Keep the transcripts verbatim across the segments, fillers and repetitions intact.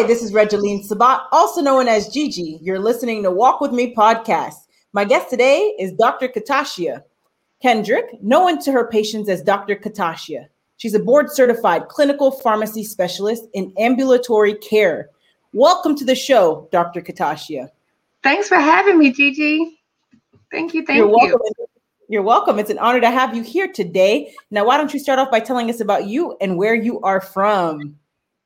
Hi, this is Regeline Sabat, also known as Gigi. You're listening to Walk With Me podcast. My guest today is Doctor Katashia Kendrick, known to her patients as Doctor Katashia. She's a board-certified clinical pharmacy specialist in ambulatory care. Welcome to the show, Doctor Katashia. Thanks for having me, Gigi. Thank you, thank You're you. Welcome. You're welcome. It's an honor to have you here today. Now, why don't you start off by telling us about you and where you are from?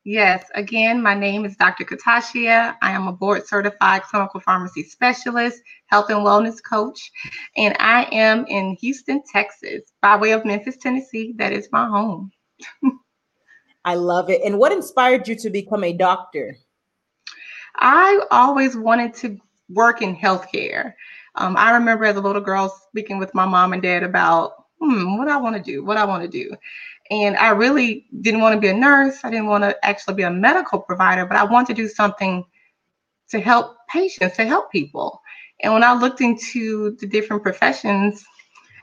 Yes. Again, my name is Doctor Katashia. I am a board-certified clinical pharmacy specialist, health and wellness coach, and I am in Houston, Texas, by way of Memphis, Tennessee. That is my home. I love it. And what inspired you to become a doctor? I always wanted to work in healthcare. Um, I remember as a little girl speaking with my mom and dad about, hmm, what I want to do, what I want to do. And I really didn't want to be a nurse. I didn't want to actually be a medical provider, but I wanted to do something to help patients, to help people. And when I looked into the different professions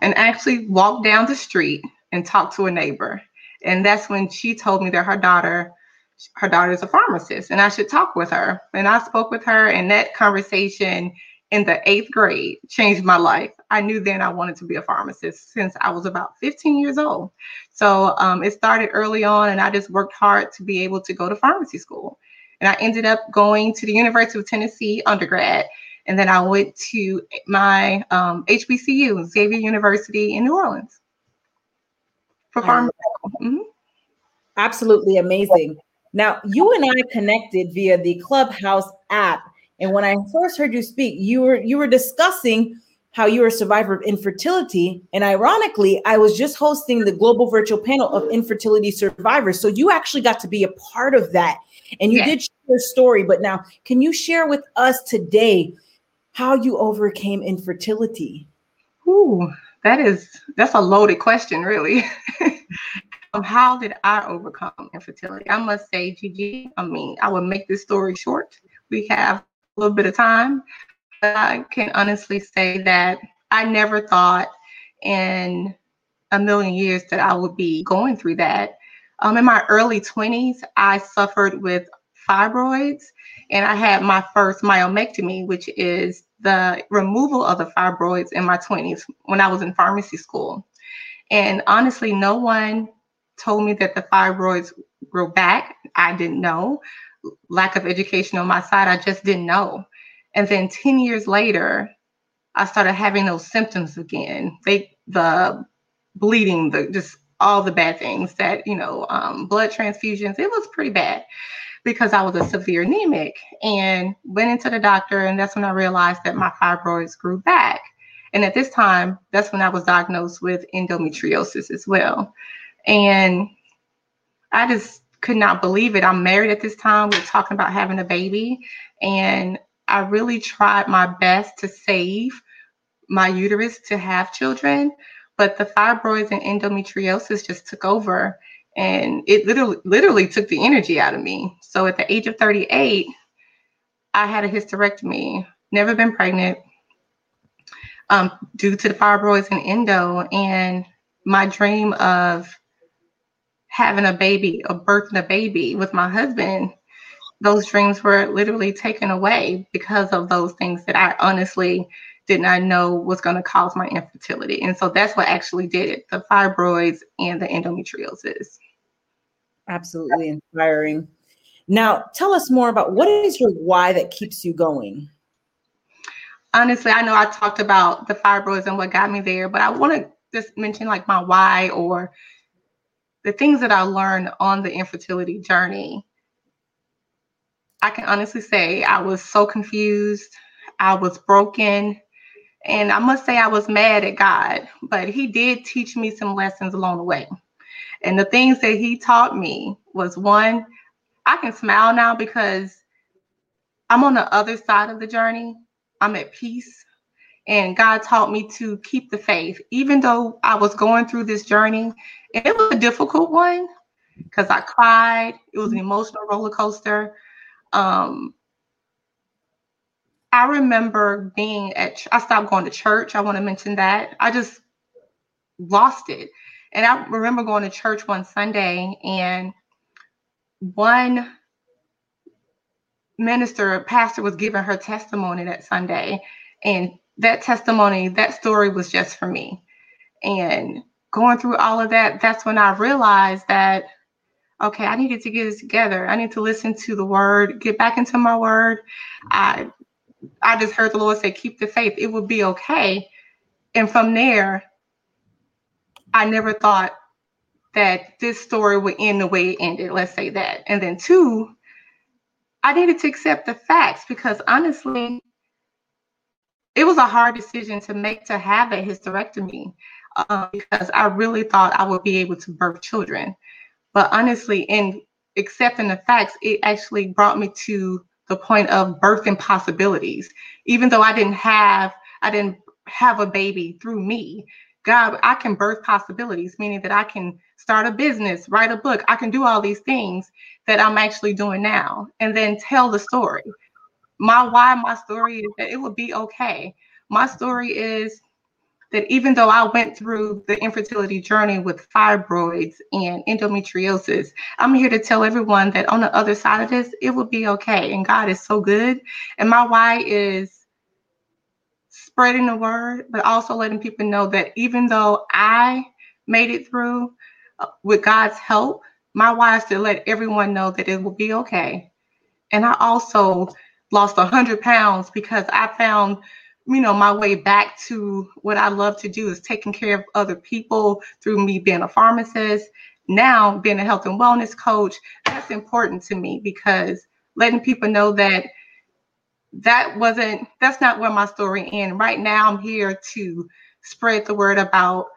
and actually walked down the street and talked to a neighbor, and that's when she told me that her daughter, her daughter is a pharmacist and I should talk with her. And I spoke with her, and that conversation in the eighth grade changed my life. I knew then I wanted to be a pharmacist since I was about fifteen years old. So um, it started early on, and I just worked hard to be able to go to pharmacy school. And I ended up going to the University of Tennessee undergrad. And then I went to my um, H B C U, Xavier University in New Orleans for pharmacy. Mm-hmm. Absolutely amazing. Now, you and I connected via the Clubhouse app. And when I first heard you speak, you were you were discussing how you were a survivor of infertility. And ironically, I was just hosting the global virtual panel of infertility survivors. So you actually got to be a part of that. And you yes. did share your story. But now, can you share with us today how you overcame infertility? Ooh, that is, that's a loaded question, really. How did I overcome infertility? I must say, Gigi, I mean, I would make this story short. We have a little bit of time. I can honestly say that I never thought in a million years that I would be going through that. Um, in my early twenties, I suffered with fibroids, and I had my first myomectomy, which is the removal of the fibroids in my twenties when I was in pharmacy school. And honestly, no one told me that the fibroids grew back. I didn't know. Lack of education on my side, I just didn't know. And then ten years later, I started having those symptoms again. They, the bleeding, the just all the bad things that, you know, um, blood transfusions, it was pretty bad because I was a severe anemic, and went into the doctor. And that's when I realized that my fibroids grew back. And at this time, that's when I was diagnosed with endometriosis as well. And I just could not believe it. I'm married at this time. We're talking about having a baby. And I really tried my best to save my uterus to have children, but the fibroids and endometriosis just took over, and it literally, literally took the energy out of me. So at the age of thirty-eight, I had a hysterectomy, never been pregnant, um, due to the fibroids and endo, and my dream of having a baby, or birthing a baby with my husband, those dreams were literally taken away because of those things that I honestly did not know was going to cause my infertility. And so that's what actually did it, the fibroids and the endometriosis. Absolutely inspiring. Now, tell us more about what is your why that keeps you going? Honestly, I know I talked about the fibroids and what got me there, but I want to just mention like my why, or the things that I learned on the infertility journey. I can honestly say I was so confused. I was broken. And I must say I was mad at God, but he did teach me some lessons along the way. And the things that he taught me was, one, I can smile now because I'm on the other side of the journey. I'm at peace. And God taught me to keep the faith, even though I was going through this journey. And it was a difficult one because I cried. It was an emotional roller coaster. Um, I remember being at, ch- I stopped going to church. I want to mention that. I just lost it. And I remember going to church one Sunday, and one minister, pastor was giving her testimony that Sunday. And that testimony, that story was just for me. And going through all of that, that's when I realized that, okay, I needed to get it together. I need to listen to the word, get back into my word. I I just heard the Lord say, keep the faith. It will be okay. And from there, I never thought that this story would end the way it ended. Let's say that. And then two, I needed to accept the facts, because honestly, it was a hard decision to make to have a hysterectomy uh, because I really thought I would be able to birth children. But honestly, in accepting the facts, it actually brought me to the point of birthing possibilities. Even though I didn't have, I didn't have a baby through me, God, I can birth possibilities, meaning that I can start a business, write a book. I can do all these things that I'm actually doing now, and then tell the story. My why, my story is that it would be okay. My story is that even though I went through the infertility journey with fibroids and endometriosis, I'm here to tell everyone that on the other side of this, it will be okay. And God is so good. And my why is spreading the word, but also letting people know that even though I made it through uh, with God's help, my why is to let everyone know that it will be okay. And I also lost one hundred pounds because I found, you know, my way back to what I love to do is taking care of other people through me being a pharmacist. Now being a health and wellness coach, that's important to me, because letting people know that that wasn't, that's not where my story ends. Right now I'm here to spread the word about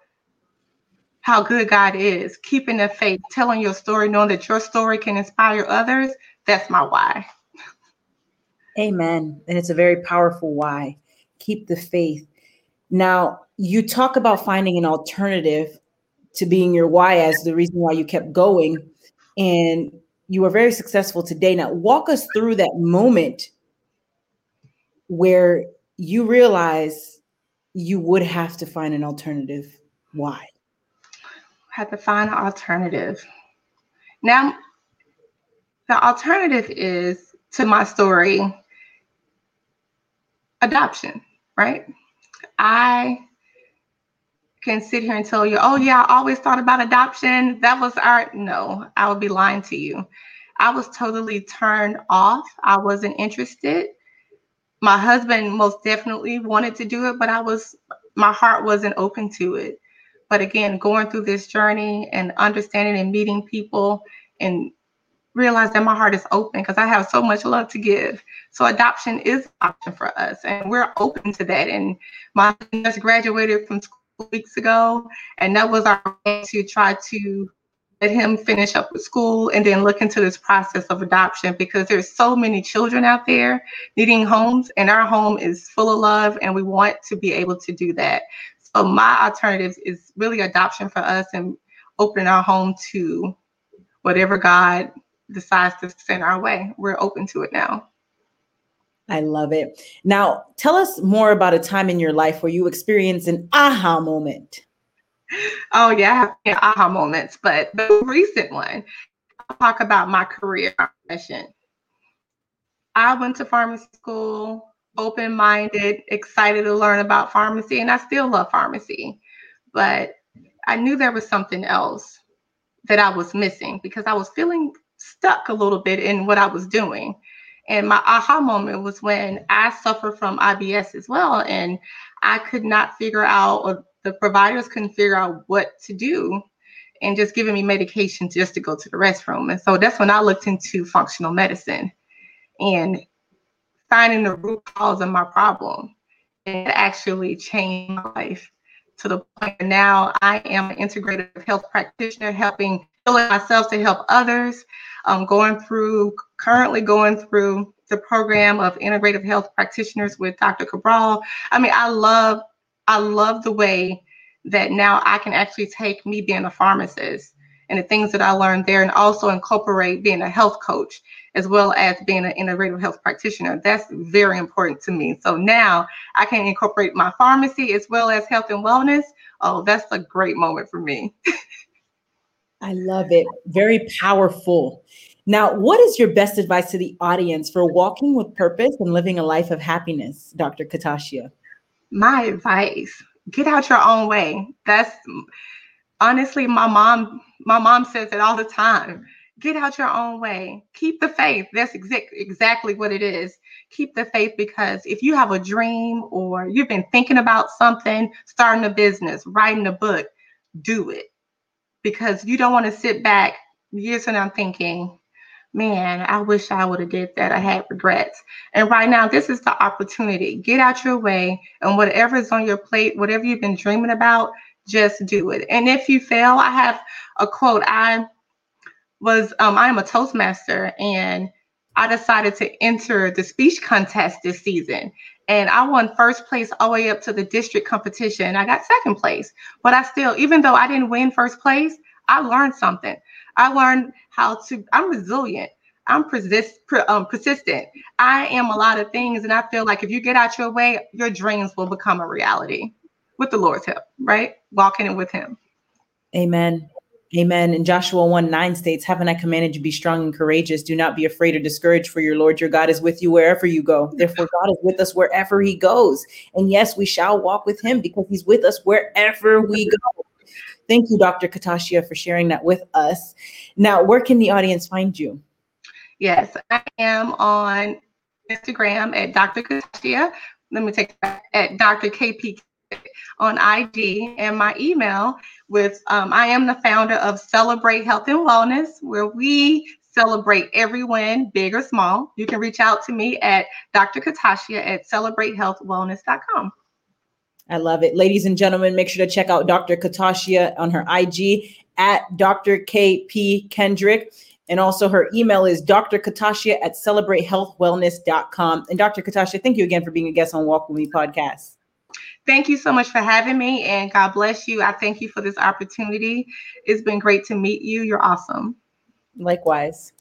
how good God is, keeping the faith, telling your story, knowing that your story can inspire others. That's my why. Amen. And it's a very powerful why. Keep the faith. Now, you talk about finding an alternative to being your why as the reason why you kept going, and you are very successful today. Now, walk us through that moment where you realize you would have to find an alternative why. I had to find an alternative. Now, the alternative is to my story, adoption. Right? I can sit here and tell you, oh yeah, I always thought about adoption. That was our, no, I would be lying to you. I was totally turned off. I wasn't interested. My husband most definitely wanted to do it, but I was, my heart wasn't open to it. But again, going through this journey and understanding and meeting people and realize that my heart is open, because I have so much love to give. So adoption is an option for us, and we're open to that. And my husband just graduated from school weeks ago, and that was our plan, to try to let him finish up with school and then look into this process of adoption, because there's so many children out there needing homes, and our home is full of love, and we want to be able to do that. So my alternatives is really adoption for us, and opening our home to whatever God decides to send our way. We're open to it now. I love it. Now, tell us more about a time in your life where you experienced an aha moment. Oh, yeah, yeah, aha moments, but the recent one, I'll talk about my career profession. I went to pharmacy school, open-minded, excited to learn about pharmacy, and I still love pharmacy, but I knew there was something else that I was missing, because I was feeling stuck a little bit in what I was doing. And my aha moment was when I suffer from I B S as well. And I could not figure out, or the providers couldn't figure out what to do, and just giving me medication just to go to the restroom. And so that's when I looked into functional medicine and finding the root cause of my problem. And it actually changed my life to the point where now I am an integrative health practitioner, helping healing myself to help others. I'm going through, currently going through the program of integrative health practitioners with Doctor Cabral. I mean, I love, I love the way that now I can actually take me being a pharmacist and the things that I learned there, and also incorporate being a health coach as well as being an integrative health practitioner. That's very important to me. So now I can incorporate my pharmacy as well as health and wellness. Oh, that's a great moment for me. I love it. Very powerful. Now, what is your best advice to the audience for walking with purpose and living a life of happiness, Doctor Katashia? My advice, get out your own way. That's honestly, my mom, my mom says it all the time. Get out your own way. Keep the faith. That's exa- exactly what it is. Keep the faith, because if you have a dream or you've been thinking about something, starting a business, writing a book, do it. Because you don't want to sit back years and I'm thinking, man, I wish I would have did that. I had regrets. And right now, this is the opportunity. Get out your way, and whatever is on your plate, whatever you've been dreaming about, just do it. And if you fail, I have a quote. I was, um, I am a Toastmaster, and I decided to enter the speech contest this season. And I won first place all the way up to the district competition. I got second place, but I still, even though I didn't win first place, I learned something. I learned how to, I'm resilient. I'm persist, um, persistent. I am a lot of things. And I feel like if you get out your way, your dreams will become a reality with the Lord's help, right? Walking in with him. Amen. Amen. And Joshua one nine states, haven't I commanded you be strong and courageous? Do not be afraid or discouraged, for your Lord, your God is with you wherever you go. Therefore, God is with us wherever he goes. And yes, we shall walk with him because he's with us wherever we go. Thank you, Doctor Katashia, for sharing that with us. Now, where can the audience find you? Yes, I am on Instagram at Doctor Katashia. Let me take that at Doctor K P on I G, and my email with, um, I am the founder of Celebrate Health and Wellness, where we celebrate everyone, big or small. You can reach out to me at Doctor Katashia at celebrate health wellness dot com. I love it. Ladies and gentlemen, make sure to check out Doctor Katashia on her I G at Doctor K P Kendrick. And also her email is drkatashia at celebrate health wellness dot com. And Doctor Katashia, thank you again for being a guest on Walk With Me podcast. Thank you so much for having me, and God bless you. I thank you for this opportunity. It's been great to meet you. You're awesome. Likewise.